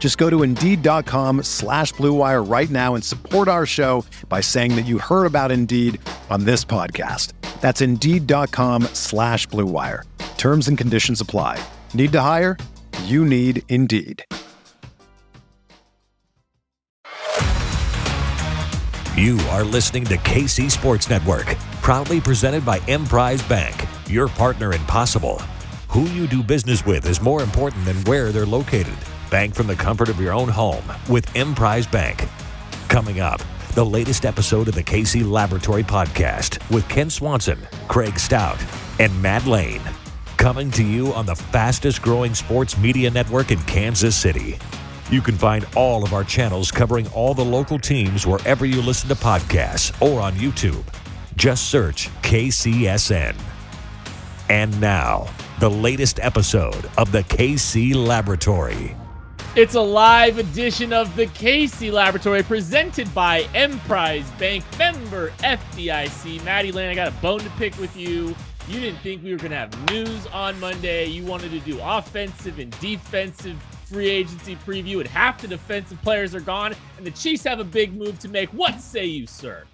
Just go to Indeed.com/Blue Wire right now and support our show by saying that you heard about Indeed on this podcast. That's Indeed.com/Blue Wire. Terms and conditions apply. Need to hire? You need Indeed. You are listening to KC Sports Network, proudly presented by Emprise Bank, your partner in possible. Who you do business with is more important than where they're located. Bank from the comfort of your own home with Emprise Bank. Coming up, the latest episode of the KC Laboratory podcast with Ken Swanson, Craig Stout, and Matt Lane. Coming to you on the fastest growing sports media network in Kansas City. You can find all of our channels covering all the local teams wherever you listen to podcasts or on YouTube. Just search KCSN. And now, the latest episode of the KC Laboratory. It's a live edition of the KC Laboratory presented by Emprise Bank, member FDIC. Matty Lane, I got a bone to pick with you. You didn't think we were going to have news on Monday. You wanted to do offensive and defensive free agency preview, and half the defensive players are gone, and the Chiefs have a big move to make. What say you, sir?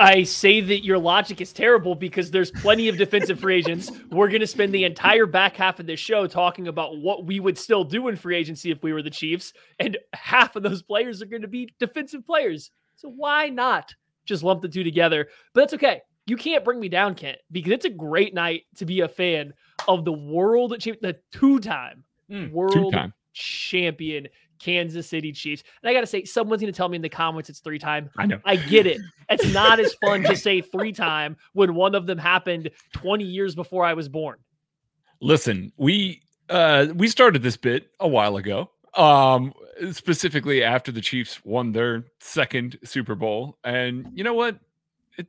I say that your logic is terrible because there's plenty of defensive free agents. We're going to spend the entire back half of this show talking about what we would still do in free agency if we were the Chiefs, and half of those players are going to be defensive players. So why not just lump the two together? But that's okay. You can't bring me down, Kent, because it's a great night to be a fan of the world champion, the two-time world champion Kansas City Chiefs. And I got to say, someone's going to tell me in the comments it's three-time. I know. I get it. It's not as fun to say three-time when one of them happened 20 years before I was born. Listen, we started this bit a while ago, specifically after the Chiefs won their second Super Bowl. And you know what?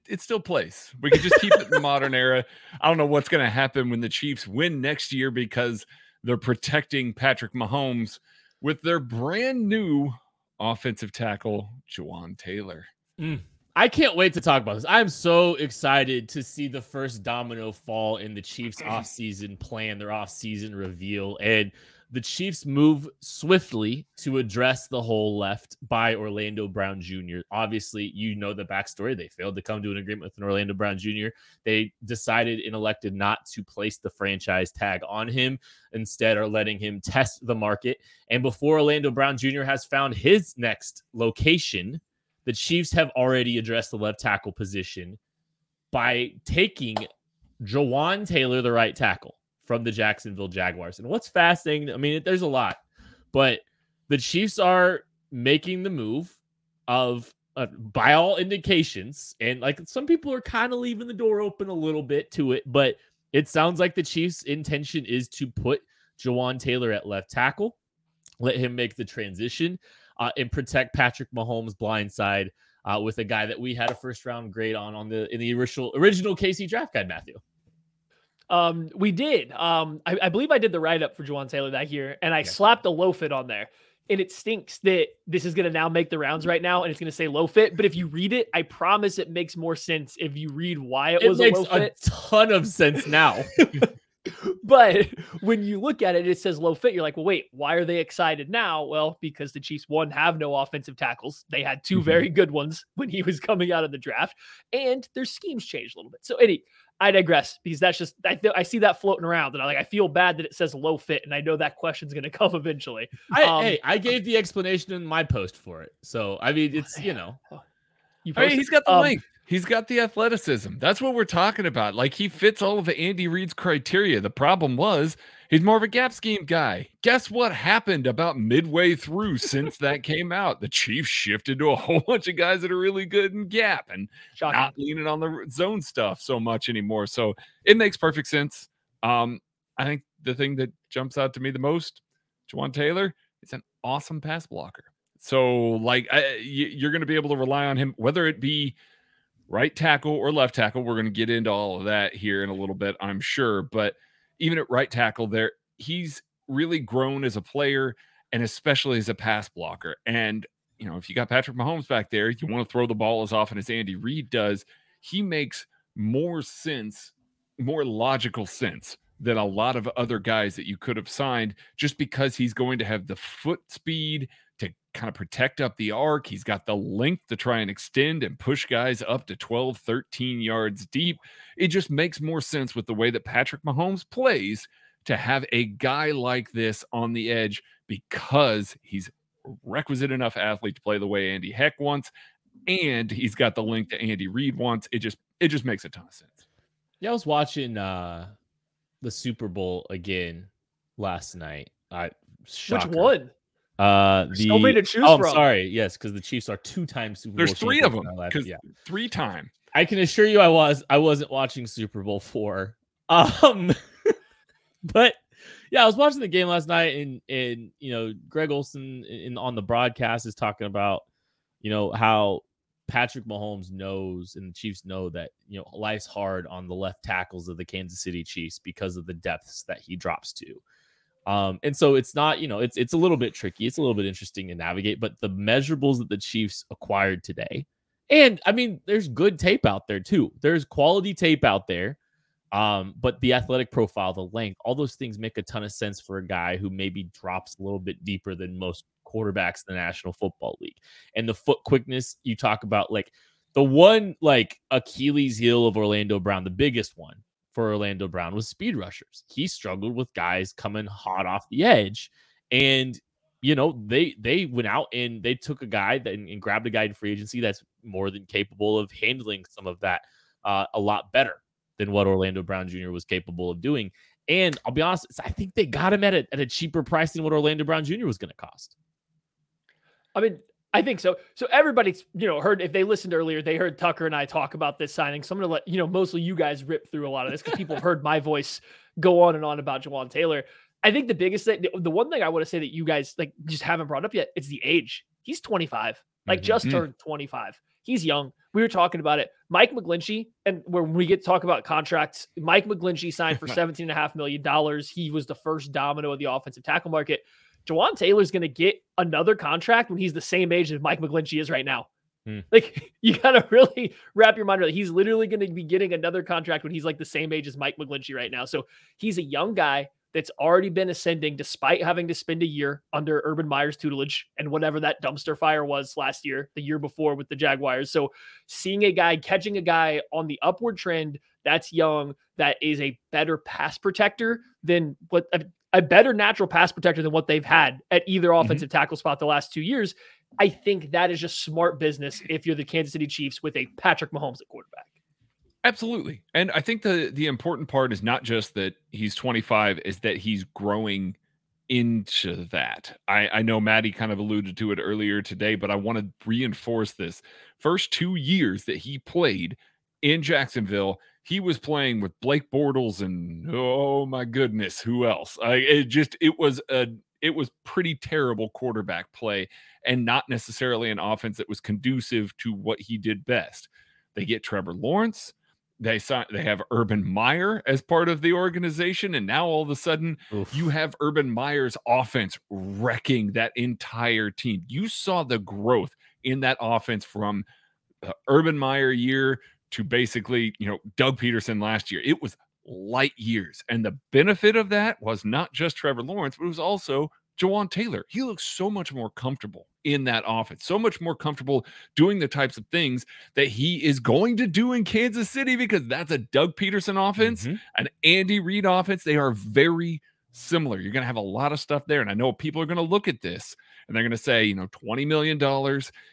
It still plays. We could just keep it in the modern era. I don't know what's going to happen when the Chiefs win next year because they're protecting Patrick Mahomes with their brand new offensive tackle, Jawaan Taylor. I can't wait to talk about this. I'm so excited to see the first domino fall in the Chiefs offseason plan, their offseason reveal. And the Chiefs move swiftly to address the hole left by Orlando Brown Jr. Obviously, you know the backstory. They failed to come to an agreement with Orlando Brown Jr. They decided and elected not to place the franchise tag on him. Instead, are letting him test the market. And before Orlando Brown Jr. has found his next location, the Chiefs have already addressed the left tackle position by taking Jawaan Taylor, the right tackle, from the Jacksonville Jaguars. And what's fascinating, I mean, there's a lot, but the Chiefs are making the move of, by all indications, and like some people are kind of leaving the door open a little bit to it, but it sounds like the Chiefs' intention is to put Jawaan Taylor at left tackle, let him make the transition, and protect Patrick Mahomes' blind side with a guy that we had a first-round grade in the original KC draft guide, Matthew. We did. I believe I did the write-up for Jawaan Taylor that year, and I slapped a low fit on there. And it stinks that this is going to now make the rounds right now, and it's going to say low fit. But if you read it, I promise it makes more sense if you read why it was a low fit. It makes a ton of sense now. But when you look at it, it says low fit. You're like, well, wait, why are they excited now? Well, because the Chiefs, one, have no offensive tackles. They had two very good ones when he was coming out of the draft, and their schemes changed a little bit. So, Eddie, I digress, because that's just, I see that floating around, and I feel bad that it says low fit, and I know that question's going to come eventually. I gave the explanation in my post for it. So, I mean, it's, you know. He's got the link. He's got the athleticism. That's what we're talking about. Like, he fits all of the Andy Reid's criteria. The problem was he's more of a gap scheme guy. Guess what happened about midway through since that came out? The Chiefs shifted to a whole bunch of guys that are really good in gap and shocking, not leaning on the zone stuff so much anymore. So it makes perfect sense. I think the thing that jumps out to me the most, Jawaan Taylor, is an awesome pass blocker. So, like, you're going to be able to rely on him, whether it be right tackle or left tackle. We're going to get into all of that here in a little bit, I'm sure. But even at right tackle there, he's really grown as a player and especially as a pass blocker. And, you know, if you got Patrick Mahomes back there, you want to throw the ball as often as Andy Reid does. He makes more sense, more logical sense than a lot of other guys that you could have signed, just because he's going to have the foot speed to kind of protect up the arc. He's got the length to try and extend and push guys up to 12, 13 yards deep. It just makes more sense with the way that Patrick Mahomes plays to have a guy like this on the edge, because he's requisite enough athlete to play the way Andy Heck wants, and he's got the length that Andy Reid wants. It just makes a ton of sense. Yeah, I was watching the Super Bowl again last night. Shocker. Which one? Nobody to choose from. Sorry, yes, because the Chiefs are two-time Super Bowl. There's three of them. Yeah. Three-time. I can assure you, I wasn't watching Super Bowl IV. But yeah, I was watching the game last night, and you know, Greg Olson on the broadcast is talking about, you know, how Patrick Mahomes knows and the Chiefs know that, you know, life's hard on the left tackles of the Kansas City Chiefs because of the depths that he drops to. And so it's not, you know, it's a little bit tricky. It's a little bit interesting to navigate, but the measurables that the Chiefs acquired today, and I mean, there's good tape out there too. There's quality tape out there. But the athletic profile, the length, all those things make a ton of sense for a guy who maybe drops a little bit deeper than most quarterbacks in the National Football League. And the foot quickness, you talk about, like, the one, like, Achilles heel of Orlando Brown, the biggest one for Orlando Brown, was speed rushers. He struggled with guys coming hot off the edge, and, you know, they went out and they took a guy and grabbed a guy in free agency that's more than capable of handling some of that a lot better than what Orlando Brown Jr. was capable of doing. And I'll be honest, I think they got him at a cheaper price than what Orlando Brown Jr. was going to cost. I mean, I think so. So everybody's, you know, heard, if they listened earlier, they heard Tucker and I talk about this signing. So I'm going to let, you know, mostly you guys rip through a lot of this, because people have heard my voice go on and on about Jawaan Taylor. I think the biggest thing, the one thing I want to say that you guys, like, just haven't brought up yet, it's the age. He's 25, like, just turned 25. He's young. We were talking about it. Mike McGlinchey, and when we get to talk about contracts, Mike McGlinchey signed for $17.5 million. He was the first domino of the offensive tackle market. Jawaan Taylor's going to get another contract when he's the same age as Mike McGlinchey is right now. Like, you got to really wrap your mind around it. He's literally going to be getting another contract when he's, like, the same age as Mike McGlinchey right now. So he's a young guy that's already been ascending, despite having to spend a year under Urban Meyer's tutelage and whatever that dumpster fire was last year, the year before with the Jaguars. So seeing a guy, catching a guy on the upward trend that's young, that is a better pass protector than what a better natural pass protector than what they've had at either offensive tackle spot the last 2 years. I think that is just smart business if you're the Kansas City Chiefs with a Patrick Mahomes at quarterback. Absolutely. And I think the important part is not just that he's 25, is that he's growing into that. I know Maddie kind of alluded to it earlier today, but I want to reinforce this. First 2 years that he played in Jacksonville, he was playing with Blake Bortles and, oh my goodness, who else? It was pretty terrible quarterback play, and not necessarily an offense that was conducive to what he did best. They get Trevor Lawrence. They have Urban Meyer as part of the organization, and now all of a sudden you have Urban Meyer's offense wrecking that entire team. You saw the growth in that offense from Urban Meyer year to basically, you know, Doug Peterson last year. It was light years, and the benefit of that was not just Trevor Lawrence, but it was also Jawaan Taylor. He looks so much more comfortable in that offense, so much more comfortable doing the types of things that he is going to do in Kansas City, because that's a Doug Peterson offense, an Andy Reid offense. They are very similar. You're going to have a lot of stuff there. And I know people are going to look at this and they're going to say, you know, $20 million,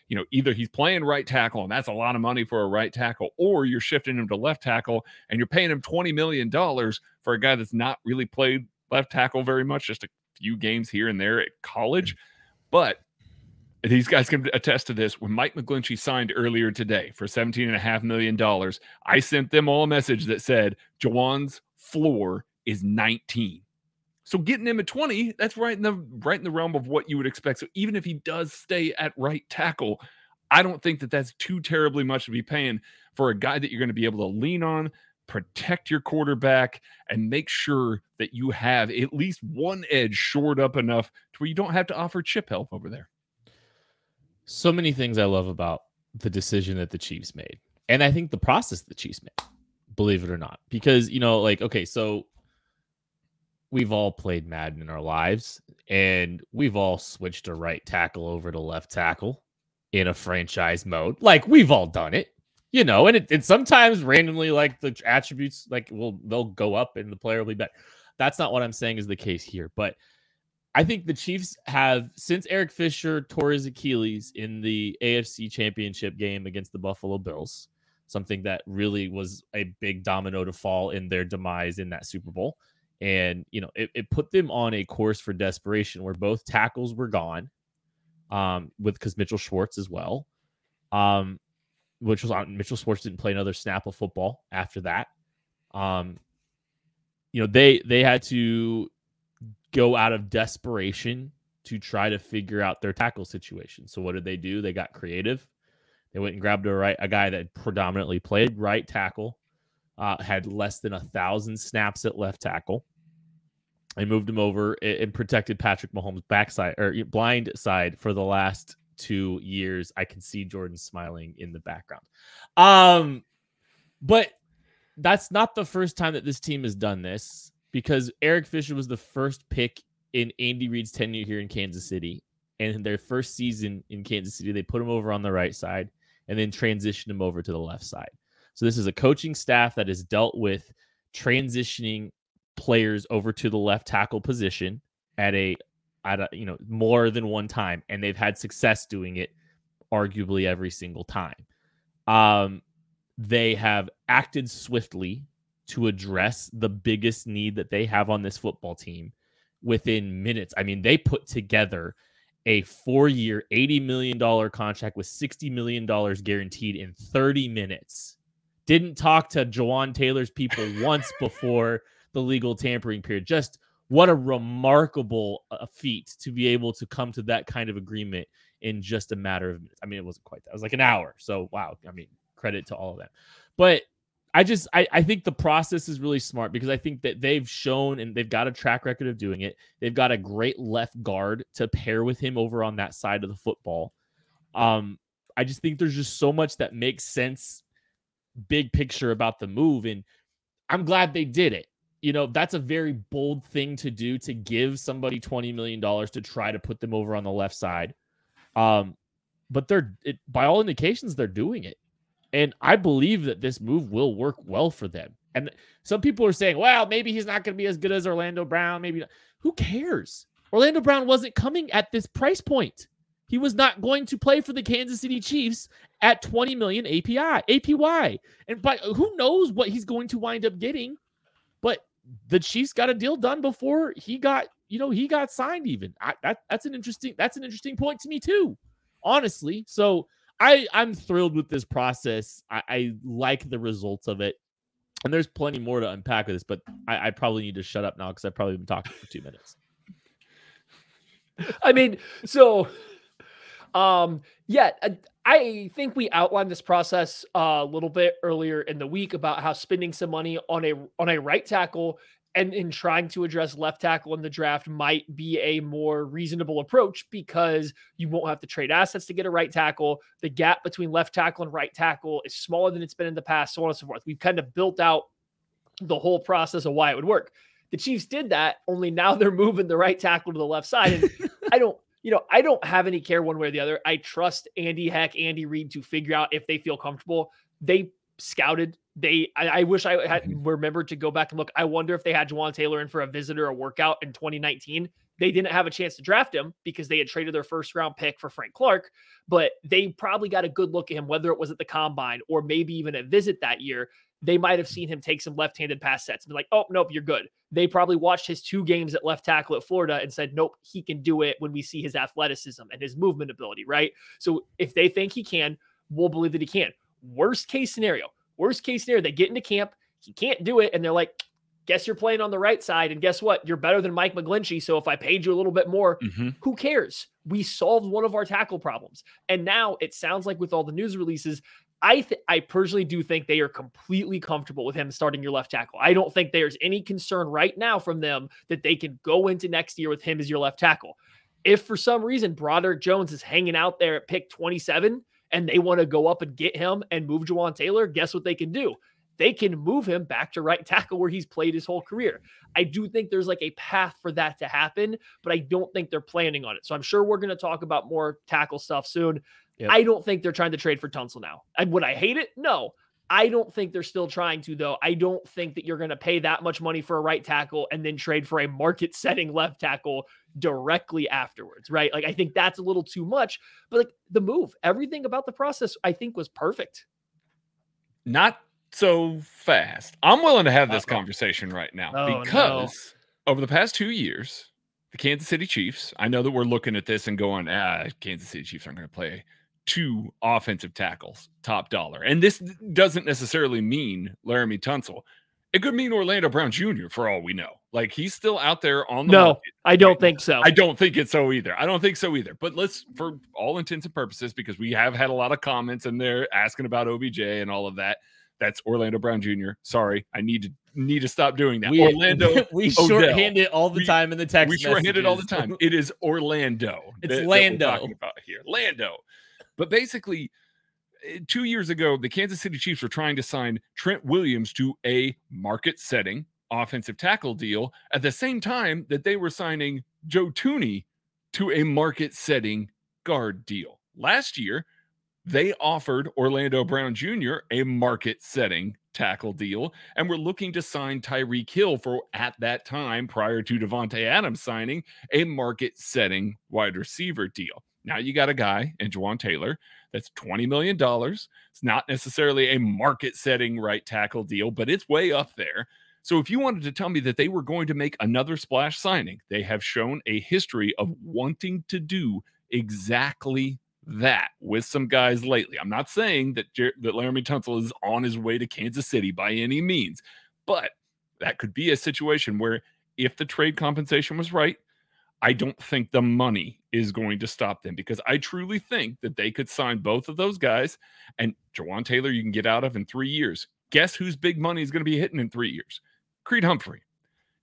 you know, either he's playing right tackle and that's a lot of money for a right tackle, or you're shifting him to left tackle and you're paying him $20 million for a guy that's not really played left tackle very much, just a few games here and there at college. But these guys can attest to this. When Mike McGlinchey signed earlier today for $17.5 million, I sent them all a message that said Jawan's floor is 19. So getting him at 20, that's right in the realm of what you would expect. So even if he does stay at right tackle, I don't think that that's too terribly much to be paying for a guy that you're going to be able to lean on, protect your quarterback, and make sure that you have at least one edge shored up enough to where you don't have to offer chip help over there. So many things I love about the decision that the Chiefs made. And I think the process the Chiefs made, believe it or not. Because, you know, like, okay, so we've all played Madden in our lives, and we've all switched a right tackle over to left tackle in a franchise mode. Like, we've all done it, you know, and sometimes randomly, like, the attributes, like, well, they'll go up and the player will be better. That's not what I'm saying is the case here. But I think the Chiefs have, since Eric Fisher tore his Achilles in the AFC Championship game against the Buffalo Bills, something that really was a big domino to fall in their demise in that Super Bowl. And, you know, it put them on a course for desperation where both tackles were gone, because Mitchell Schwartz as well, which was on. Mitchell Schwartz didn't play another snap of football after that. You know, they had to go out of desperation to try to figure out their tackle situation. So what did they do? They got creative. They went and grabbed a guy that predominantly played right tackle. Had less than 1,000 snaps at left tackle. I moved him over and protected Patrick Mahomes' backside or blind side for the last 2 years. I can see Jordan smiling in the background. But that's not the first time that this team has done this, because Eric Fisher was the first pick in Andy Reid's tenure here in Kansas City. And in their first season in Kansas City, they put him over on the right side and then transitioned him over to the left side. So this is a coaching staff that has dealt with transitioning players over to the left tackle position at a you know, more than one time, and they've had success doing it arguably every single time. They have acted swiftly to address the biggest need that they have on this football team within minutes. I mean, they put together a 4-year, $80 million contract with $60 million guaranteed in 30 minutes. Didn't talk to Jawaan Taylor's people once before the legal tampering period. Just what a remarkable feat to be able to come to that kind of agreement in just a matter of minutes. I mean, it wasn't quite that. It was like an hour. So, wow. I mean, credit to all of them. But I think the process is really smart, because I think that they've shown and they've got a track record of doing it. They've got a great left guard to pair with him over on that side of the football. I just think there's just so much that makes sense big picture about the move, and I'm glad they did it. You know, that's a very bold thing to do, to give somebody $20 million to try to put them over on the left side. But by all indications, they're doing it. And I believe that this move will work well for them. And some people are saying, well, maybe he's not going to be as good as Orlando Brown. Maybe not. Who cares? Orlando Brown wasn't coming at this price point. He was not going to play for the Kansas City Chiefs at 20 million APY. And by who knows what he's going to wind up getting, but the Chiefs got a deal done before he got signed even. That's an interesting point to me too, honestly. So I'm thrilled with this process. I like the results of it. And there's plenty more to unpack with this, but I probably need to shut up now, because I've probably been talking for 2 minutes. I mean, so... I think we outlined this process a little bit earlier in the week about how spending some money on a right tackle and in trying to address left tackle in the draft might be a more reasonable approach, because you won't have to trade assets to get a right tackle. The gap between left tackle and right tackle is smaller than it's been in the past, so on and so forth. We've kind of built out the whole process of why it would work. The Chiefs did that, only now they're moving the right tackle to the left side. And I don't have any care one way or the other. I trust Andy Reid to figure out if they feel comfortable. They scouted. I wish I had remembered to go back and look. I wonder if they had Jawaan Taylor in for a visit or a workout in 2019. They didn't have a chance to draft him because they had traded their first round pick for Frank Clark, but they probably got a good look at him, whether it was at the combine or maybe even a visit that year. They might've seen him take some left-handed pass sets and be like, oh, nope, you're good. They probably watched his 2 games at left tackle at Florida and said, nope, he can do it when we see his athleticism and his movement ability, right? So if they think he can, we'll believe that he can. Worst case scenario, they get into camp, he can't do it. And they're like, guess you're playing on the right side. And guess what? You're better than Mike McGlinchey. So if I paid you a little bit more, who cares? We solved one of our tackle problems. And now it sounds like with all the news releases, I personally do think they are completely comfortable with him starting your left tackle. I don't think there's any concern right now from them that they can go into next year with him as your left tackle. If for some reason Broderick Jones is hanging out there at pick 27 and they want to go up and get him and move Jawaan Taylor, guess what they can do? They can move him back to right tackle where he's played his whole career. I do think there's like a path for that to happen, but I don't think they're planning on it. So I'm sure we're going to talk about more tackle stuff soon. Yep. I don't think they're trying to trade for Tunsil now. And would I hate it? No, I don't think they're still trying to, though. I don't think that you're going to pay that much money for a right tackle and then trade for a market-setting left tackle directly afterwards, right? Like, I think that's a little too much, but like the move, everything about the process, I think was perfect. Not so fast. I'm willing to have this conversation right now because over the past 2 years, the Kansas City Chiefs, I know that we're looking at this and going, Kansas City Chiefs aren't going to play 2 offensive tackles, top dollar. And this doesn't necessarily mean Laramie Tunsil. It could mean Orlando Brown Jr. for all we know. Like, he's still out there on the market. I don't think so. I don't think it's so either. But let's, for all intents and purposes, because we have had a lot of comments and they're asking about OBJ and all of that. That's Orlando Brown Jr. Sorry, I need to stop doing that. We shorthand it all the time in the text. We shorthand it all the time. It is Orlando. It's Lando. That we're talking about here. Lando. But basically, 2 years ago, the Kansas City Chiefs were trying to sign Trent Williams to a market-setting offensive tackle deal at the same time that they were signing Joe Thuney to a market-setting guard deal. Last year, they offered Orlando Brown Jr. a market-setting tackle deal, and were looking to sign Tyreek Hill for, at that time, prior to Devontae Adams signing, a market-setting wide receiver deal. Now you got a guy in Jawaan Taylor that's $20 million. It's not necessarily a market-setting right tackle deal, but it's way up there. So if you wanted to tell me that they were going to make another splash signing, they have shown a history of wanting to do exactly that with some guys lately. I'm not saying that Laramie Tunsil is on his way to Kansas City by any means, but that could be a situation where if the trade compensation was right, I don't think the money is going to stop them, because I truly think that they could sign both of those guys, and Jawaan Taylor you can get out of in 3 years. Guess whose big money is going to be hitting in 3 years? Creed Humphrey.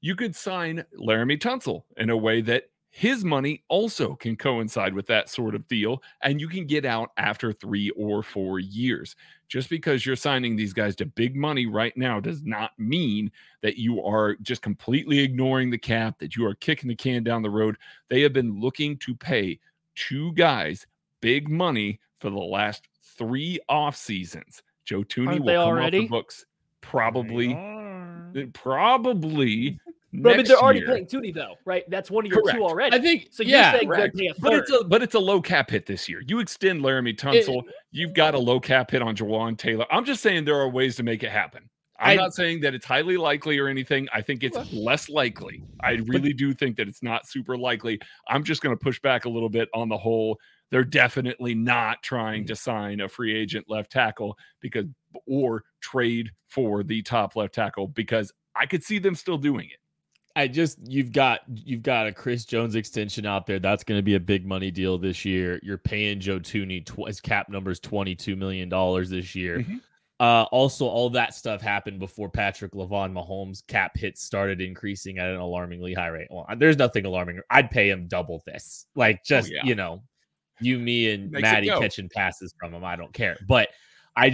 You could sign Laramie Tunsil in a way that his money also can coincide with that sort of deal, and you can get out after 3 or 4 years. Just because you're signing these guys to big money right now does not mean that you are just completely ignoring the cap, that you are kicking the can down the road. They have been looking to pay 2 guys big money for the last 3 off seasons. Joe Thuney will come off the books probably. But I mean, they're already playing Thuney, though, right? That's one of your 2 already. I think so. Yeah, but it's a low cap hit this year. You extend Laramie Tunsil, you've got a low cap hit on Jawaan Taylor. I'm just saying there are ways to make it happen. I'm not saying that it's highly likely or anything. I think it's less likely. I really do think that it's not super likely. I'm just going to push back a little bit on the whole. They're definitely not trying to sign a free agent left tackle or trade for the top left tackle, because I could see them still doing it. You've got a Chris Jones extension out there. That's going to be a big money deal this year. You're paying Joe Thuney, his cap number is $22 million this year. Also, all that stuff happened before Patrick LeVon Mahomes' cap hits started increasing at an alarmingly high rate. Well, there's nothing alarming. I'd pay him double this. Like, just, you know, you, me, and Maddie catching passes from him. I don't care. But I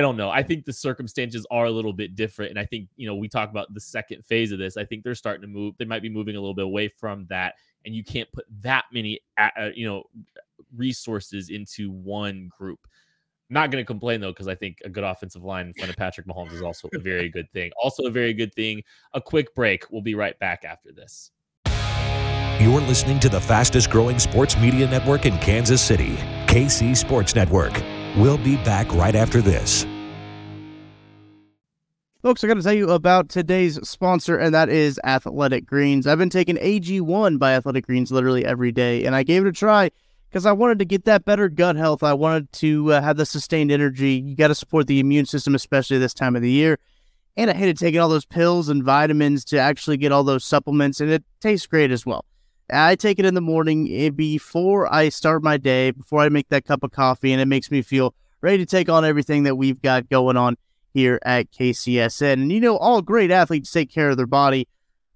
don't know. I think the circumstances are a little bit different. And I think, you know, we talk about the second phase of this. I think they're starting to move. They might be moving a little bit away from that. And you can't put that many, resources into one group. Not going to complain, though, because I think a good offensive line in front of Patrick Mahomes is also a very good thing. Also a very good thing. A quick break. We'll be right back after this. You're listening to the fastest growing sports media network in Kansas City, KC Sports Network. We'll be back right after this. Folks, I got to tell you about today's sponsor, and that is Athletic Greens. I've been taking AG1 by Athletic Greens literally every day, and I gave it a try because I wanted to get that better gut health. I wanted to have the sustained energy. You got to support the immune system, especially this time of the year. And I hated taking all those pills and vitamins to actually get all those supplements, and it tastes great as well. I take it in the morning before I start my day, before I make that cup of coffee, and it makes me feel ready to take on everything that we've got going on here at KCSN. And you know, all great athletes take care of their body.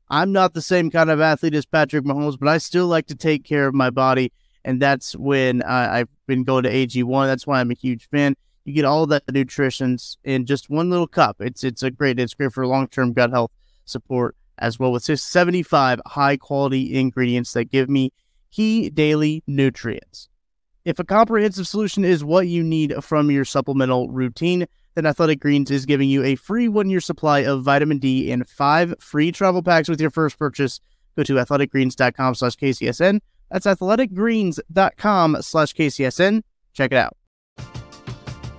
I'm not the same kind of athlete as Patrick Mahomes, but I still like to take care of my body. And that's when I've been going to AG1. That's why I'm a huge fan. You get all that nutrition in just one little cup. It's great for long-term gut health support as well, with 75 high-quality ingredients that give me key daily nutrients. If a comprehensive solution is what you need from your supplemental routine, then Athletic Greens is giving you a free 1-year supply of vitamin D and 5 free travel packs with your first purchase. Go to athleticgreens.com/KCSN. That's athleticgreens.com/KCSN. Check it out.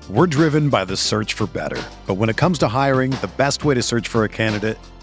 We're driven by the search for better. But when it comes to hiring, the best way to search for a candidate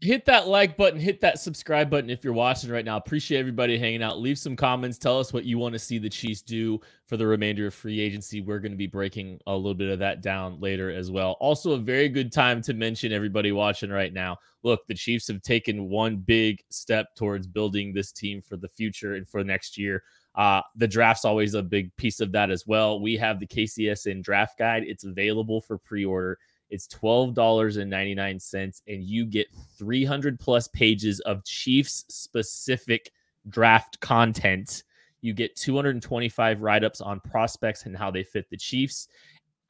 Hit that like button, hit that subscribe button if you're watching right now. Appreciate everybody hanging out. Leave some comments. Tell us what you want to see the Chiefs do for the remainder of free agency. We're going to be breaking a little bit of that down later as well. Also, a very good time to mention, everybody watching right now, look, the Chiefs have taken one big step towards building this team for the future and for next year. The draft's always a big piece of that as well. We have the KCSN draft guide. It's available for pre-order. It's $12.99, and you get 300-plus pages of Chiefs-specific draft content. You get 225 write-ups on prospects and how they fit the Chiefs.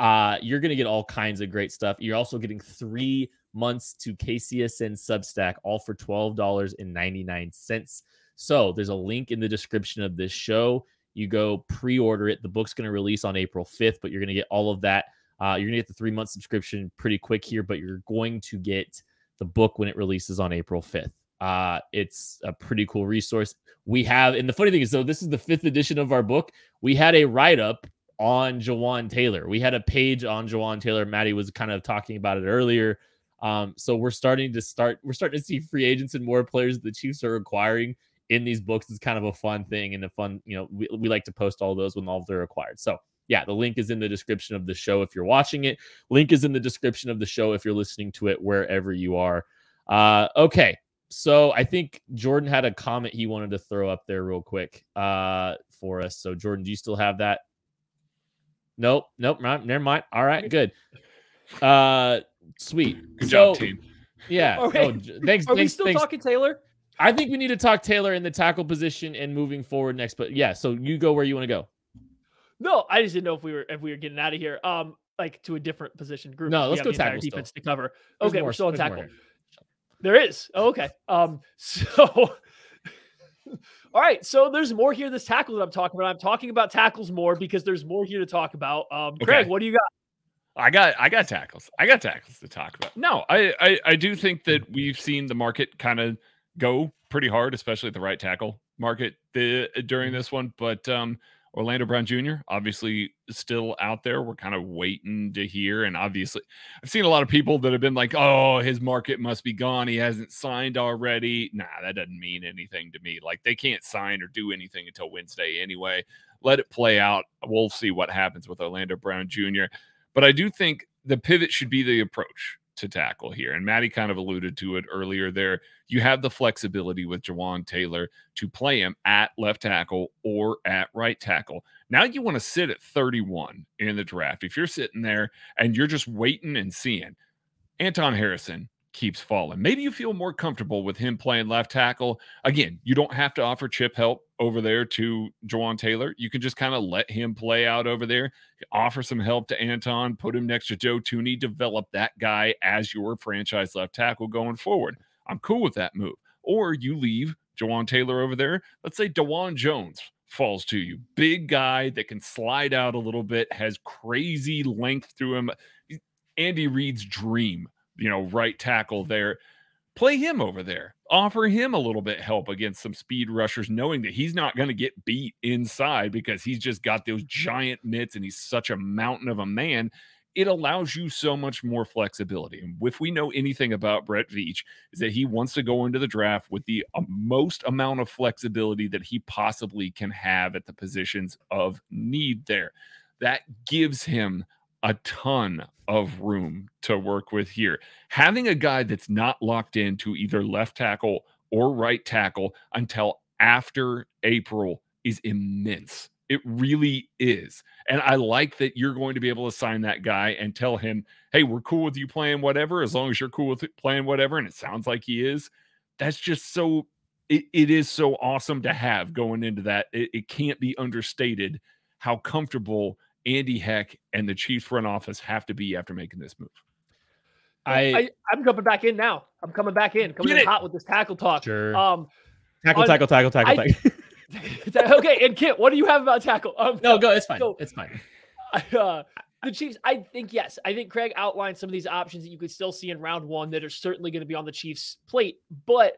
You're going to get all kinds of great stuff. You're also getting 3 months to KCSN Substack, all for $12.99. So there's a link in the description of this show. You go pre-order it. The book's going to release on April 5th, but you're going to get all of that. You're going to get the 3-month subscription pretty quick here, but you're going to get the book when it releases on April 5th. It's a pretty cool resource. We have, and the funny thing is, though, this is the 5th edition of our book. We had a write-up on Jawaan Taylor. We had a page on Jawaan Taylor. Maddie was kind of talking about it earlier. So we're starting to see free agents and more players the Chiefs are acquiring in these books. Is kind of a fun thing and a fun, you know, we like to post all those when all of they're acquired. So yeah, the link is in the description of the show if you're watching it. Link is in the description of the show if you're listening to it, wherever you are. Okay, so I think Jordan had a comment he wanted to throw up there real quick for us. So, Jordan, do you still have that? Nope, never mind. All right, good. Sweet. Good job, team. Yeah. Okay. Are we still talking Taylor? I think we need to talk Taylor in the tackle position and moving forward next. But, yeah, so you go where you want to go. No, I just didn't know if we were getting out of here, like to a different position group. No, let's go tackle defense still. To cover. There's okay, more, we're still on tackle. More. There is. Oh, okay. All right. So there's more here. This tackle that I'm talking about tackles more because there's more here to talk about. Craig, okay. What do you got? I got tackles to talk about. No, I do think that we've seen the market kind of go pretty hard, especially at the right tackle market during this one. But Orlando Brown Jr. obviously still out there. We're kind of waiting to hear. And obviously I've seen a lot of people that have been like, oh, his market must be gone. He hasn't signed already. Nah, that doesn't mean anything to me. Like, they can't sign or do anything until Wednesday anyway. Let it play out. We'll see what happens with Orlando Brown Jr. But I do think the pivot should be the approach to tackle here. And Maddie kind of alluded to it earlier there. You have the flexibility with Jawaan Taylor to play him at left tackle or at right tackle. Now you want to sit at 31 in the draft. If you're sitting there and you're just waiting and seeing, Anton Harrison keeps falling. Maybe you feel more comfortable with him playing left tackle. Again, you don't have to offer chip help over there to Jawaan Taylor. You can just kind of let him play out over there, offer some help to Anton, put him next to Joe Thuney, develop that guy as your franchise left tackle going forward. I'm cool with that move. Or you leave Jawaan Taylor over there. Let's say DeJuan Jones falls to you. Big guy that can slide out a little bit, has crazy length through him. Andy Reid's dream, you know, right tackle there. Play him over there. Offer him a little bit help against some speed rushers, knowing that he's not going to get beat inside because he's just got those giant mitts and he's such a mountain of a man. It allows you so much more flexibility. And if we know anything about Brett Veach, is that he wants to go into the draft with the most amount of flexibility that he possibly can have at the positions of need there. That gives him a ton of room to work with here. Having a guy that's not locked into either left tackle or right tackle until after April is immense. It really is. And I like that you're going to be able to sign that guy and tell him, hey, we're cool with you playing whatever, as long as you're cool with it playing whatever. And it sounds like he is. That's just so, it is so awesome to have going into that. It can't be understated how comfortable Andy Heck and the Chiefs front office have to be after making this move. I'm jumping back in now. I'm coming back in. Coming in hot with this tackle talk. Sure. Tackle. Okay, and Kit, what do you have about tackle? No, go. It's fine. So, it's fine. The Chiefs, I think, yes. I think Craig outlined some of these options that you could still see in round one that are certainly going to be on the Chiefs' plate, but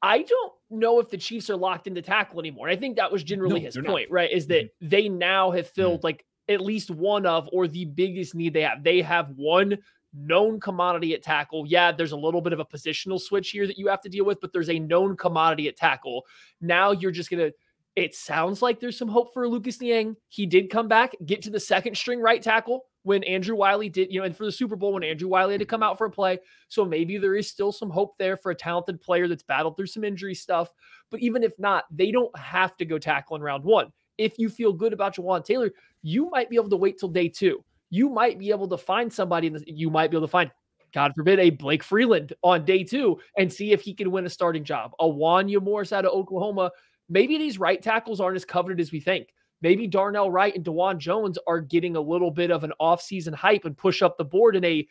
I don't know if the Chiefs are locked into tackle anymore. I think that was generally his point, right? Is that they now have filled like at least one of, or the biggest need they have. They have one known commodity at tackle. Yeah, there's a little bit of a positional switch here that you have to deal with, but there's a known commodity at tackle. Now you're just going to, it sounds like there's some hope for Lucas Niang. He did come back, get to the second string right tackle when Andrew Wiley did, you know, and for the Super Bowl when Andrew Wiley had to come out for a play. So maybe there is still some hope there for a talented player that's battled through some injury stuff. But even if not, they don't have to go tackle in round one. If you feel good about Jawaan Taylor, you might be able to wait till day two. You might be able to find somebody. You might be able to find, God forbid, a Blake Freeland on day two and see if he can win a starting job. A Wanya Morris out of Oklahoma. Maybe these right tackles aren't as coveted as we think. Maybe Darnell Wright and DeJuan Jones are getting a little bit of an offseason hype and push up the board in a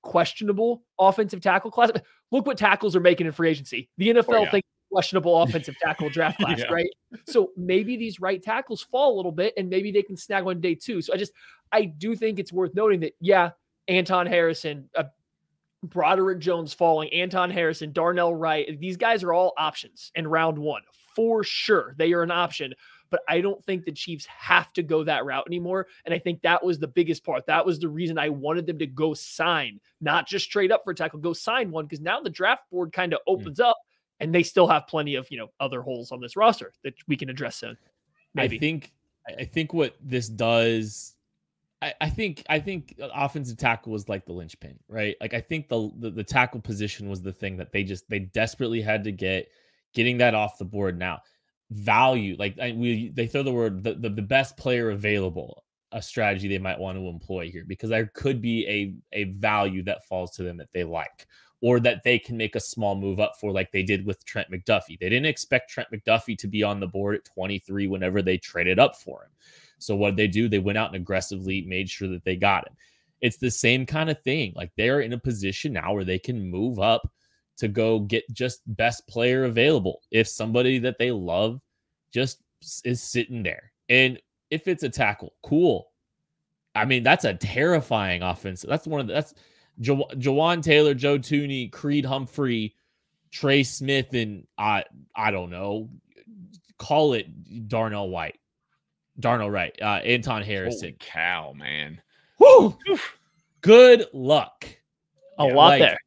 questionable offensive tackle class. Look what tackles are making in free agency. The NFL thinks questionable offensive tackle draft class, right? So maybe these right tackles fall a little bit and maybe they can snag one day too. So I do think it's worth noting that, Anton Harrison, Broderick Jones falling, Anton Harrison, Darnell Wright, these guys are all options in round one. For sure, they are an option, but I don't think the Chiefs have to go that route anymore. And I think that was the biggest part. That was the reason I wanted them to go sign, not just trade up for a tackle, go sign one, because now the draft board kind of opens up and they still have plenty of, other holes on this roster that we can address soon. Maybe. I think what this does, I think offensive tackle was like the linchpin, right? Like, I think the tackle position was the thing that they desperately had to get. Getting that off the board now, value, like they throw the word the best player available, a strategy they might want to employ here, because there could be a value that falls to them that they like, or that they can make a small move up for, like they did with Trent McDuffie. They didn't expect Trent McDuffie to be on the board at 23 whenever they traded up for him. So what did they do? They went out and aggressively made sure that they got him. It's the same kind of thing. Like, they're in a position now where they can move up to go get just best player available. If somebody that they love just is sitting there, and if it's a tackle, cool. I mean, that's a terrifying offense. That's one of the, that's Jawaan Taylor, Joe Thuney, Creed Humphrey, Trey Smith, and I don't know, call it Darnell Wright, Anton Harrison. Holy cow, man. Woo! Good luck. A lot there.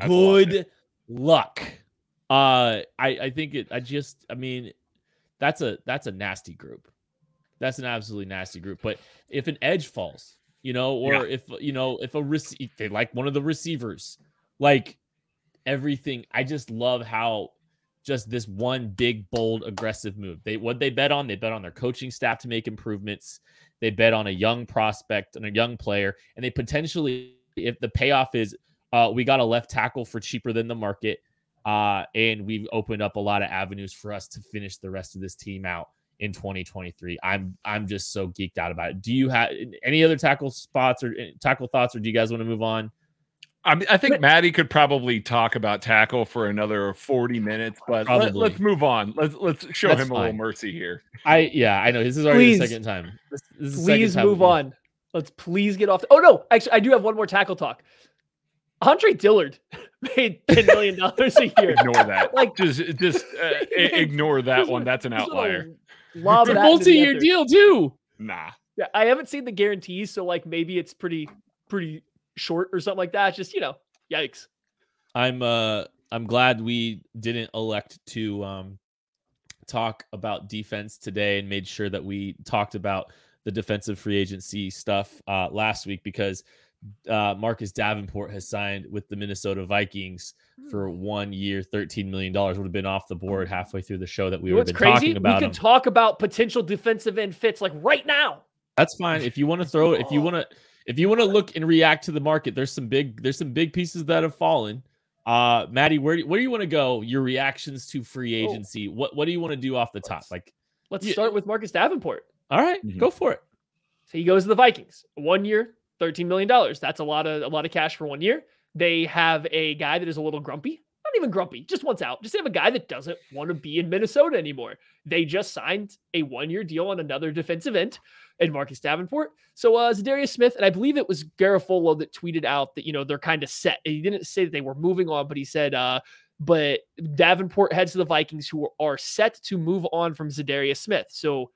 Good luck. I mean, that's a nasty group. That's an absolutely nasty group. But if an edge falls, if like one of the receivers, like everything, I just love how just this one big, bold, aggressive move. They bet on their coaching staff to make improvements. They bet on a young prospect and a young player. And they potentially, if the payoff is, we got a left tackle for cheaper than the market. And we've opened up a lot of avenues for us to finish the rest of this team out in 2023. I'm just so geeked out about it. Do you have any other tackle spots or tackle thoughts, or do you guys want to move on? I mean, I think Maddie could probably talk about tackle for another 40 minutes, but let's move on. Let's show That's him fine. A little mercy here. I know this is already the second time. Please move on. Let's please get off. Actually, I do have one more tackle talk. Andre Dillard made $10 million a year. Ignore that. Ignore that one. That's an outlier. It's a multi-year deal too. Nah. Yeah, I haven't seen the guarantees, so maybe it's pretty short or something like that. It's just, yikes. I'm glad we didn't elect to talk about defense today and made sure that we talked about the defensive free agency stuff last week, because Marcus Davenport has signed with the Minnesota Vikings for 1 year, $13 million. Would have been off the board halfway through the show that we were talking about. We could talk about potential defensive end fits right now. That's fine. If you want to throw it, if you want to look and react to the market, there's some big pieces that have fallen. Maddie, where do you want to go? Your reactions to free agency. What do you want to do off the top? Let's start with Marcus Davenport. All right, Go for it. So he goes to the Vikings, 1 year, $13 million. That's a lot of cash for 1 year. They have a guy that is a little grumpy. Not even grumpy, just wants out. Just have a guy that doesn't want to be in Minnesota anymore. They just signed a 1 year deal on another defensive end and Marcus Davenport. So Za'Darius Smith, and I believe it was Garofolo that tweeted out that, they're kind of set. He didn't say that they were moving on, but he said, but Davenport heads to the Vikings, who are set to move on from Za'Darius Smith. So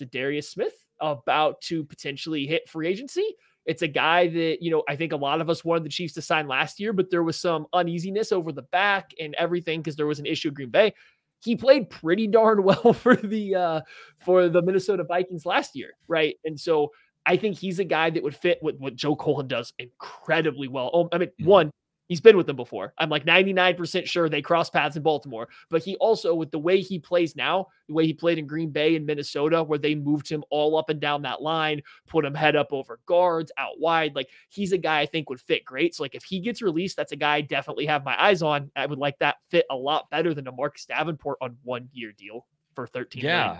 Za'Darius Smith about to potentially hit free agency. It's a guy that, I think a lot of us wanted the Chiefs to sign last year, but there was some uneasiness over the back and everything because there was an issue at Green Bay. He played pretty darn well for the Minnesota Vikings last year, right? And so I think he's a guy that would fit with what Joe Cullen does incredibly well. I mean, one, he's been with them before. I'm 99% sure they crossed paths in Baltimore, but he also, with the way he plays now, the way he played in Green Bay and Minnesota, where they moved him all up and down that line, put him head up over guards, out wide. He's a guy I think would fit great. So if he gets released, that's a guy I definitely have my eyes on. I would like that fit a lot better than a Marcus Davenport on 1 year deal for 13 million.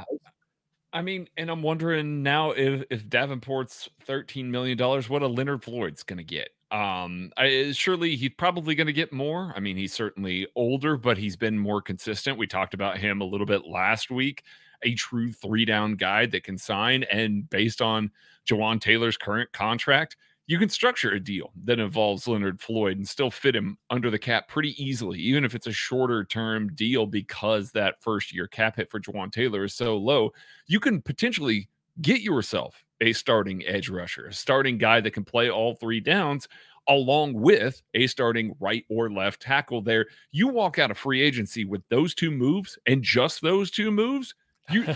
I mean, and I'm wondering now if Davenport's $13 million, what a Leonard Floyd's going to get. Surely he's probably going to get more. I mean, he's certainly older, but he's been more consistent. We talked about him a little bit last week, a true three-down guy that can sign. And based on Jawaan Taylor's current contract, you can structure a deal that involves Leonard Floyd and still fit him under the cap pretty easily, even if it's a shorter-term deal, because that first-year cap hit for Jawaan Taylor is so low. You can potentially get yourself a starting edge rusher, a starting guy that can play all three downs, along with a starting right or left tackle there. You walk out of free agency with those two moves, and just those two moves,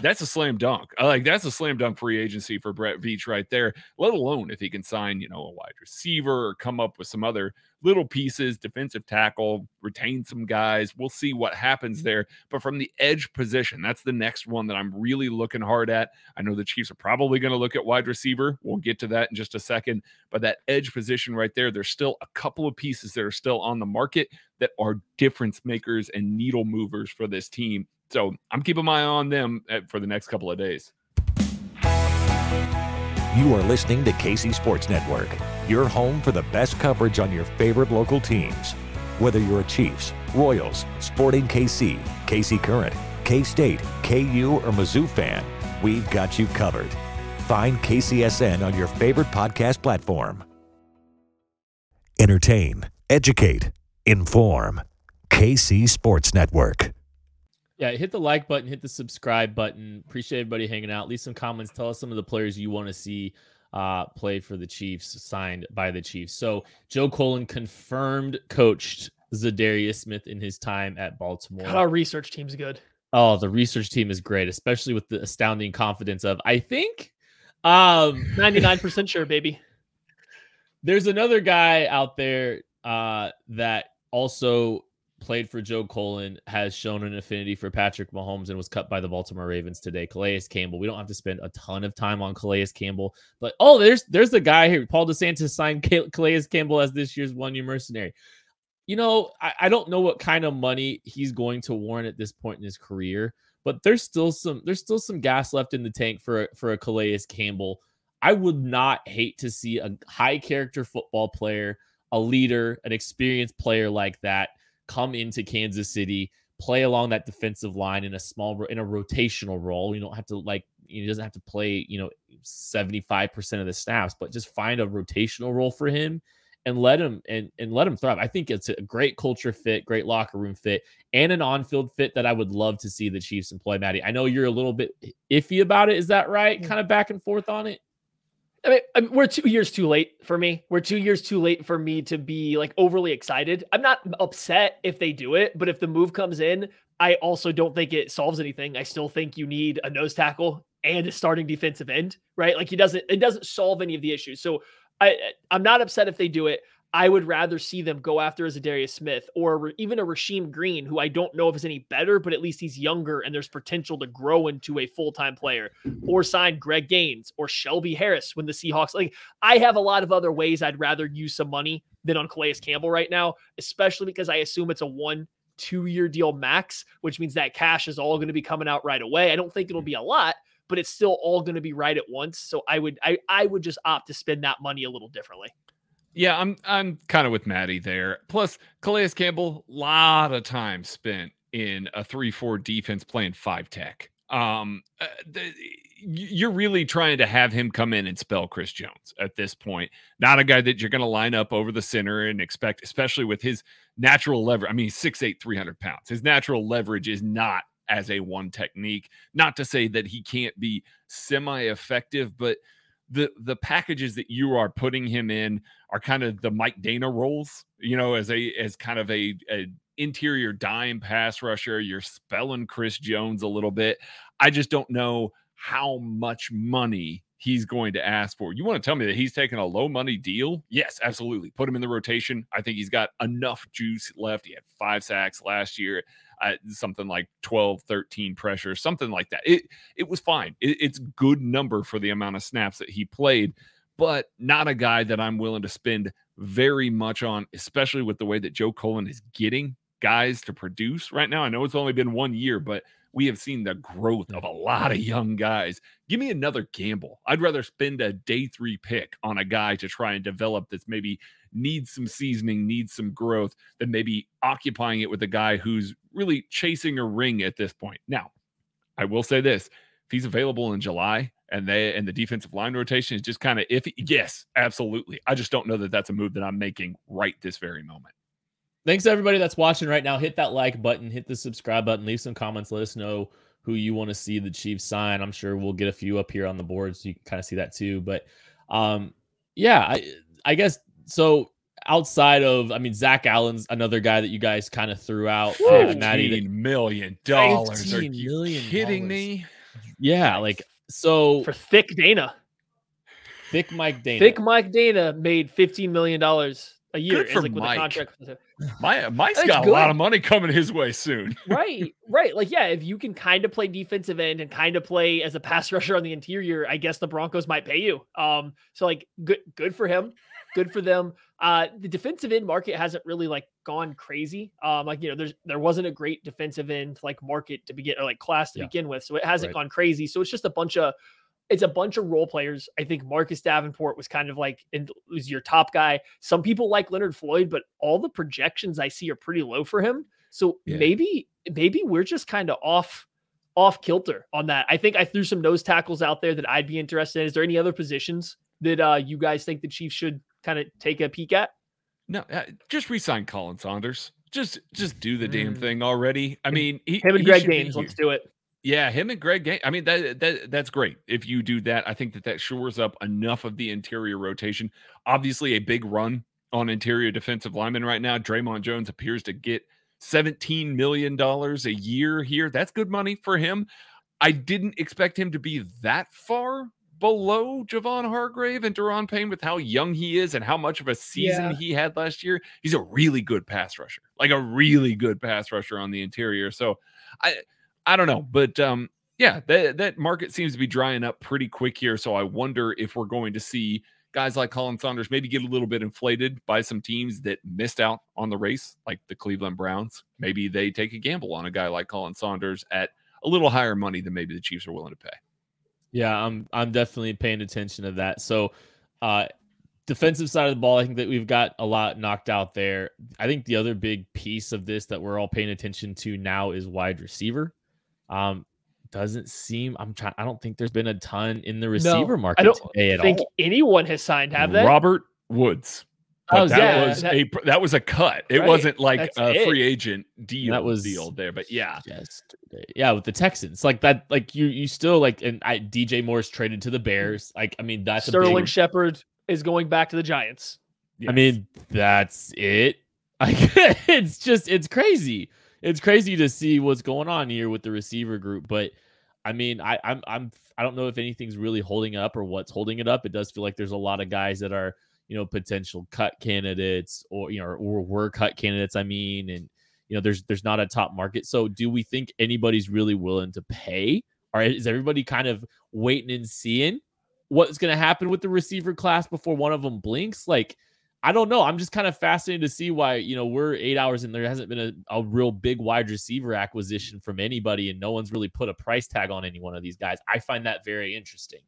that's a slam dunk. That's a slam dunk free agency for Brett Veach right there, let alone if he can sign, a wide receiver or come up with some other little pieces, defensive tackle, retain some guys. We'll see what happens there. But from the edge position, that's the next one that I'm really looking hard at. I know the Chiefs are probably going to look at wide receiver. We'll get to that in just a second. But that edge position right there, there's still a couple of pieces that are still on the market that are difference makers and needle movers for this team. So I'm keeping my eye on them for the next couple of days. You are listening to KC Sports Network, your home for the best coverage on your favorite local teams. Whether you're a Chiefs, Royals, Sporting KC, KC Current, K-State, KU, or Mizzou fan, we've got you covered. Find KCSN on your favorite podcast platform. Entertain, educate, inform. KC Sports Network. Yeah, hit the like button, hit the subscribe button. Appreciate everybody hanging out. Leave some comments. Tell us some of the players you want to see play for the Chiefs, signed by the Chiefs. So Joe Cullen confirmed coached Za'Darius Smith in his time at Baltimore. God, our research team's good. Oh, the research team is great, especially with the astounding confidence of, I think, 99% sure, baby. There's another guy out there that also played for Joe Cullen, has shown an affinity for Patrick Mahomes, and was cut by the Baltimore Ravens today. Calais Campbell. We don't have to spend a ton of time on Calais Campbell, but oh, there's the guy here. Paul DeSantis signed Calais Campbell as this year's one-year mercenary. You know, I don't know what kind of money he's going to warrant at this point in his career, but there's still some gas left in the tank for a Calais Campbell. I would not hate to see a high character football player, a leader, an experienced player like that come into Kansas City, play along that defensive line in a rotational role. You don't have to he doesn't have to play, 75% of the snaps, but just find a rotational role for him and let him thrive. I think it's a great culture fit, great locker room fit, and an on-field fit that I would love to see the Chiefs employ, Maddie. I know you're a little bit iffy about it. Is that right? Kind of back and forth on it. I mean, we're 2 years too late for me. We're 2 years too late for me to be overly excited. I'm not upset if they do it, but if the move comes in, I also don't think it solves anything. I still think you need a nose tackle and a starting defensive end, right? It doesn't solve any of the issues. So I'm not upset if they do it. I would rather see them go after Za'Darius Smith or even a Rasheem Green, who I don't know if is any better, but at least he's younger and there's potential to grow into a full-time player, or sign Greg Gaines or Shelby Harris when the Seahawks. I have a lot of other ways I'd rather use some money than on Calais Campbell right now, especially because I assume it's a 1-2 year deal max, which means that cash is all going to be coming out right away. I don't think it'll be a lot, but it's still all going to be right at once. So I would just opt to spend that money a little differently. Yeah, I'm kind of with Maddie there. Plus, Calais Campbell, lot of time spent in a 3-4 defense playing five tech. You're really trying to have him come in and spell Chris Jones at this point. Not a guy that you're going to line up over the center and expect, especially with his natural leverage. I mean, he's 6'8", 300 pounds. His natural leverage is not as a one technique. Not to say that he can't be semi-effective, but the packages that you are putting him in are kind of the Mike Danna roles, as kind of a interior dime pass rusher. You're spelling Chris Jones a little bit. I just don't know how much money he's going to ask for. You want to tell me that he's taking a low money deal? Yes, absolutely. Put him in the rotation. I think he's got enough juice left. He had 5 sacks last year, something like 12, 13 pressure, something like that. It was fine. It's good number for the amount of snaps that he played, but not a guy that I'm willing to spend very much on, especially with the way that Joe Cullen is getting guys to produce right now. I know it's only been 1 year, but we have seen the growth of a lot of young guys. Give me another gamble. I'd rather spend a day 3 pick on a guy to try and develop that's maybe needs some seasoning, needs some growth, than maybe occupying it with a guy who's really chasing a ring at this point. Now, I will say this. If he's available in July and the defensive line rotation is just kind of iffy, yes, absolutely. I just don't know that that's a move that I'm making right this very moment. Thanks to everybody that's watching right now. Hit that like button, hit the subscribe button, leave some comments. Let us know who you want to see the Chiefs sign. I'm sure we'll get a few up here on the board so you can kind of see that too. But I guess so. Outside of, Zach Allen's another guy that you guys kind of threw out. $15 million. Are you kidding me? Yeah, so for thick Danna, thick Mike Danna made $15 million. A year is with the contract. Mike's got a lot of money coming his way soon. Right. If you can kind of play defensive end and kind of play as a pass rusher on the interior, I guess the Broncos might pay you. Good for him. Good for them. The defensive end market hasn't really gone crazy. There wasn't a great defensive end market to begin or class to begin with. So it hasn't gone crazy. So it's just a bunch of role players. I think Marcus Davenport was kind of was your top guy. Some people like Leonard Floyd, but all the projections I see are pretty low for him. So maybe we're just kind of off off kilter on that. I think I threw some nose tackles out there that I'd be interested in. Is there any other positions that you guys think the Chiefs should kind of take a peek at? No, just re-sign Colin Saunders. Just do the damn thing already. I mean, him and Greg Gaines, let's do it. Yeah, him and Greg Gaines. I mean, that's great. If you do that, I think that shores up enough of the interior rotation. Obviously, a big run on interior defensive linemen right now. Draymond Jones appears to get $17 million a year here. That's good money for him. I didn't expect him to be that far below Javon Hargrave and Daron Payne with how young he is and how much of a season he had last year. He's a really good pass rusher, like a really good pass rusher on the interior. So I don't know, but yeah, that market seems to be drying up pretty quick here. So I wonder if we're going to see guys like Colin Saunders maybe get a little bit inflated by some teams that missed out on the race, like the Cleveland Browns. Maybe they take a gamble on a guy like Colin Saunders at a little higher money than maybe the Chiefs are willing to pay. Yeah, I'm definitely paying attention to that. So defensive side of the ball, I think that we've got a lot knocked out there. I think the other big piece of this that we're all paying attention to now is wide receiver. I don't think there's been a ton in the receiver market. I don't think anyone has signed, have they? Robert Woods. Oh, that was a cut. It wasn't like free agent deal. That was deal there, but yeah, yesterday. Yeah, with the Texans, like that, like you still like, and DJ Moore's traded to the Bears. Like, I mean, that's Sterling Shepard is going back to the Giants. Yes. I mean, that's it. Like, it's crazy. It's crazy to see what's going on here with the receiver group, but I mean, I don't know if anything's really holding up or what's holding it up. It does feel like there's a lot of guys that are, you know, potential cut candidates or were cut candidates. I mean, and you know, there's not a top market. So do we think anybody's really willing to pay, or is everybody kind of waiting and seeing what's going to happen with the receiver class before one of them blinks? Like, I don't know. I'm just kind of fascinated to see why, you know, we're 8 hours and there hasn't been a real big wide receiver acquisition from anybody. And no one's really put a price tag on any one of these guys. I find that very interesting,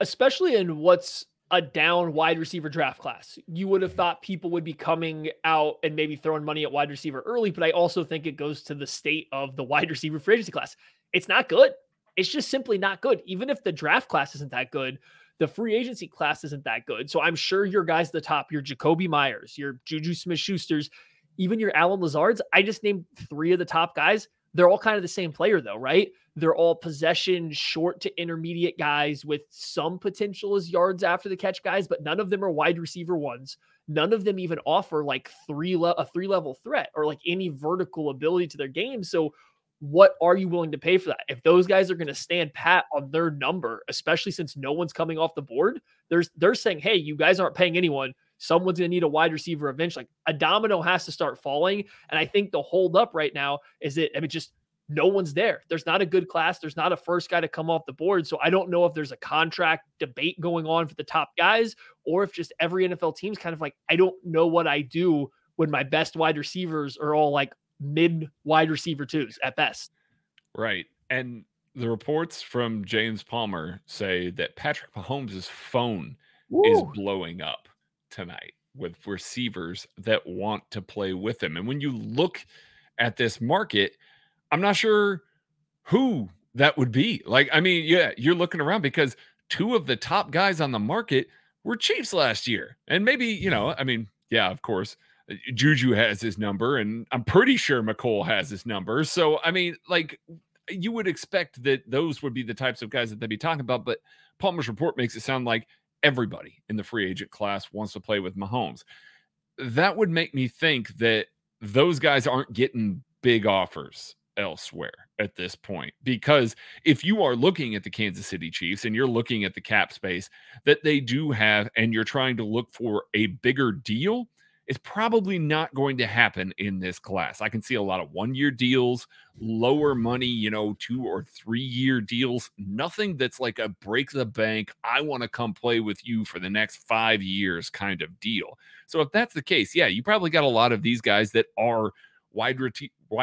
especially in what's a down wide receiver draft class. You would have thought people would be coming out and maybe throwing money at wide receiver early, but I also think it goes to the state of the wide receiver free agency class. It's not good. It's just simply not good. Even if the draft class isn't that good, the free agency class isn't that good. So I'm sure your guys at the top, your Jacoby Myers, your Juju Smith-Schusters, even your Allen Lazards, I just named three of the top guys. They're all kind of the same player though, right? They're all possession, short to intermediate guys with some potential as yards after the catch guys, but none of them are wide receiver ones. None of them even offer like a three-level threat or like any vertical ability to their game. So what are you willing to pay for that? If those guys are going to stand pat on their number, especially since no one's coming off the board, they're saying, hey, you guys aren't paying anyone. Someone's going to need a wide receiver eventually. Like, a domino has to start falling. And I think the hold up right now is that, I mean, just no one's there. There's not a good class. There's not a first guy to come off the board. So I don't know if there's a contract debate going on for the top guys or if just every NFL team's kind of like, I don't know what I do when my best wide receivers are all like mid wide receiver twos at best. Right. And the reports from James Palmer say that Patrick Mahomes' phone is blowing up tonight with receivers that want to play with him. And when you look at this market, I'm not sure who that would be. Like, I mean, yeah, you're looking around because two of the top guys on the market were Chiefs last year. And maybe, you know, I mean, yeah, of course, Juju has his number and I'm pretty sure McColl has his number. So, I mean, like you would expect that those would be the types of guys that they'd be talking about, but Palmer's report makes it sound like everybody in the free agent class wants to play with Mahomes. That would make me think that those guys aren't getting big offers elsewhere at this point, because if you are looking at the Kansas City Chiefs and you're looking at the cap space that they do have, and you're trying to look for a bigger deal, it's probably not going to happen in this class. I can see a lot of one-year deals, lower money, you know, 2 or 3 year deals, nothing that's like a break the bank, I want to come play with you for the next 5 years kind of deal. So if that's the case, yeah, you probably got a lot of these guys that are wide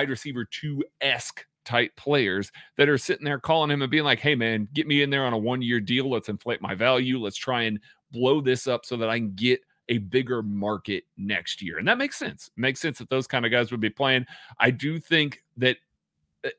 receiver two-esque type players that are sitting there calling him and being like, hey man, get me in there on a 1 year deal. Let's inflate my value. Let's try and blow this up so that I can get a bigger market next year. And that makes sense. It makes sense that those kind of guys would be playing. I do think that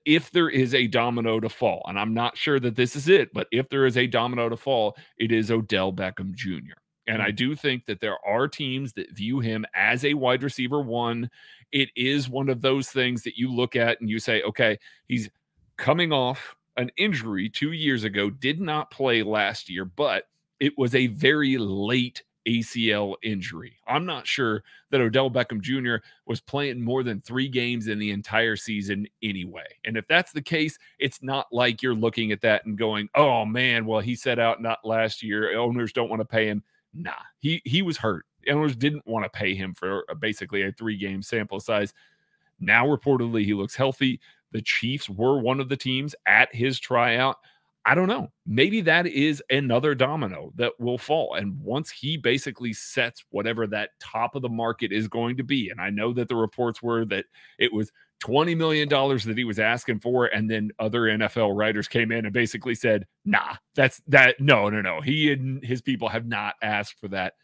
if there is a domino to fall, and I'm not sure that this is it, but if there is a domino to fall, it is Odell Beckham Jr. And I do think that there are teams that view him as a wide receiver one. It is one of those things that you look at and you say, okay, he's coming off an injury 2 years ago, did not play last year, but it was a very late ACL injury. I'm not sure that Odell Beckham Jr. was playing more than 3 games in the entire season anyway. And if that's the case, it's not like you're looking at that and going, oh man, well, he set out not last year. Owners don't want to pay him. Nah, he was hurt. Owners didn't want to pay him for basically a 3-game sample size. Now, reportedly, he looks healthy. The Chiefs were one of the teams at his tryout. I don't know. Maybe that is another domino that will fall. And once he basically sets whatever that top of the market is going to be, and I know that the reports were that it was $20 million that he was asking for, and then other NFL writers came in and basically said, nah, that's that. No. He and his people have not asked for that.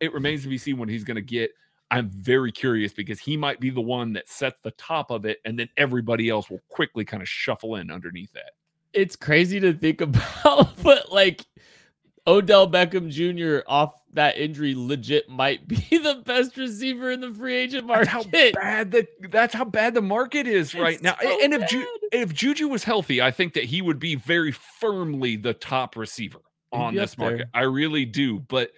It remains to be seen what he's going to get. I'm very curious because he might be the one that sets the top of it, and then everybody else will quickly kind of shuffle in underneath that. It's crazy to think about, but like Odell Beckham Jr. off that injury legit might be the best receiver in the free agent market. That's how bad the market is right now. And if Juju was healthy, I think that he would be very firmly the top receiver on this market. I really do. But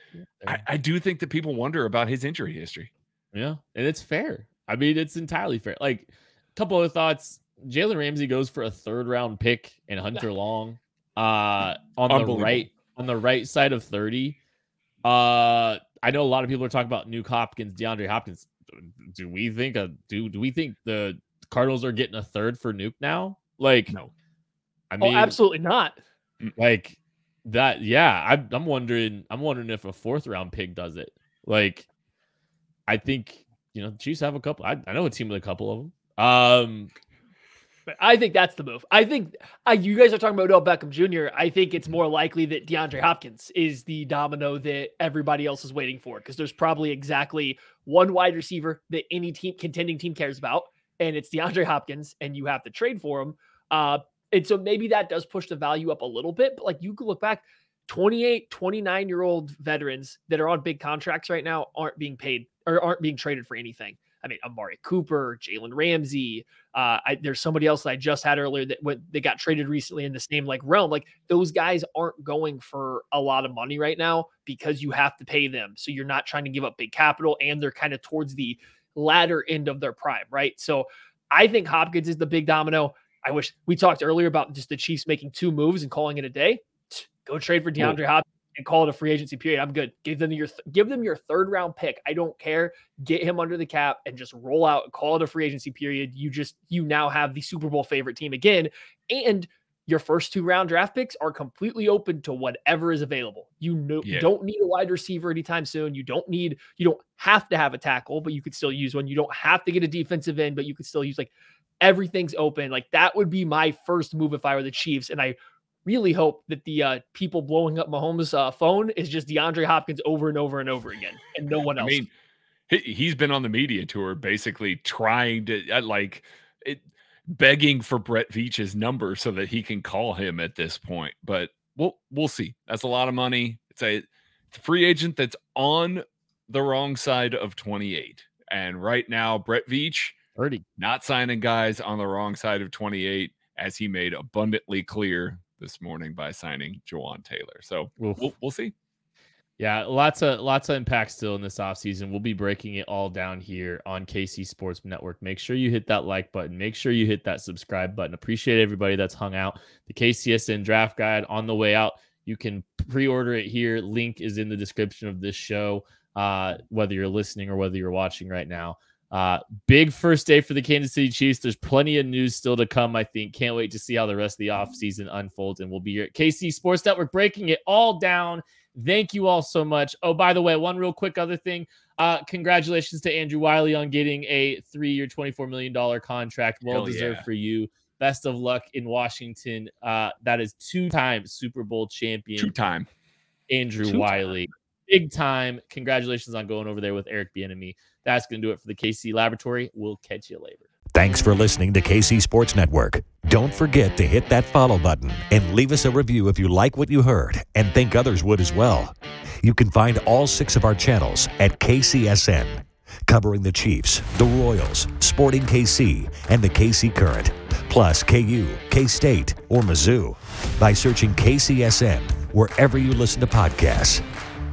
I do think that people wonder about his injury history. Yeah. And it's fair. I mean, it's entirely fair. Like a couple of thoughts. Jalen Ramsey goes for a 3rd round pick and Hunter Long on the right side of 30. I know a lot of people are talking about Nuke Hopkins, DeAndre Hopkins. Do we think the Cardinals are getting a 3rd for Nuke now? Like, no, I mean, absolutely not. Like that. Yeah. I'm wondering if a 4th round pick does it. Like, I think, you know, the Chiefs have a couple, I know a team with a couple of them. But I think that's the move. I think you guys are talking about Odell Beckham Jr. I think it's more likely that DeAndre Hopkins is the domino that everybody else is waiting for, because there's probably exactly one wide receiver that any team, contending team, cares about, and it's DeAndre Hopkins, and you have to trade for him. And so maybe that does push the value up a little bit, but like you could look back, 28, 29-year-old veterans that are on big contracts right now aren't being paid or aren't being traded for anything. I mean, Amari Cooper, Jalen Ramsey. There's somebody else that I just had earlier that got traded recently in the same like realm. Like those guys aren't going for a lot of money right now because you have to pay them. So you're not trying to give up big capital, and they're kind of towards the latter end of their prime, right? So I think Hopkins is the big domino. I wish we talked earlier about just the Chiefs making 2 moves and calling it a day. Go trade for DeAndre Hopkins and call it a free agency period. I'm good. Give them your 3rd round pick. I don't care. Get him under the cap and just roll out and call it a free agency period. You now have the Super Bowl favorite team again. And your first 2 round draft picks are completely open to whatever is available. You don't need a wide receiver anytime soon. You don't have to have a tackle, but you could still use one. You don't have to get a defensive end, but you could still use, like, everything's open. Like that would be my first move if I were the Chiefs. And I really hope that the people blowing up Mahomes' phone is just DeAndre Hopkins over and over and over again, and no one else. I mean, he's been on the media tour basically trying to begging for Brett Veach's number so that he can call him at this point. But we'll see. That's a lot of money. It's a free agent that's on the wrong side of 28, and right now Brett Veach 30 not signing guys on the wrong side of 28, as he made abundantly clear this morning by signing Jawaan Taylor. So we'll see. Yeah, lots of impact still in this offseason. We'll be breaking it all down here on KC Sports Network. Make sure you hit that like button. Make sure you hit that subscribe button. Appreciate everybody that's hung out. The KCSN Draft Guide on the way out. You can pre-order it here. Link is in the description of this show, whether you're listening or whether you're watching right now. Big first day for the Kansas City Chiefs. There's plenty of news still to come, I think. Can't wait to see how the rest of the offseason unfolds. And we'll be here at KC Sports Network breaking it all down. Thank you all so much. Oh, by the way, one real quick other thing. Congratulations to Andrew Wiley on getting a 3-year, $24 million contract. Well deserved for you. Best of luck in Washington. That is 2-time Super Bowl champion. 2-time. Andrew Wiley. Big time. Congratulations on going over there with Eric Bieniemy. That's going to do it for the KC Laboratory. We'll catch you later. Thanks for listening to KC Sports Network. Don't forget to hit that follow button and leave us a review if you like what you heard and think others would as well. You can find all 6 of our channels at KCSN, covering the Chiefs, the Royals, Sporting KC, and the KC Current, plus KU, K-State, or Mizzou by searching KCSN wherever you listen to podcasts.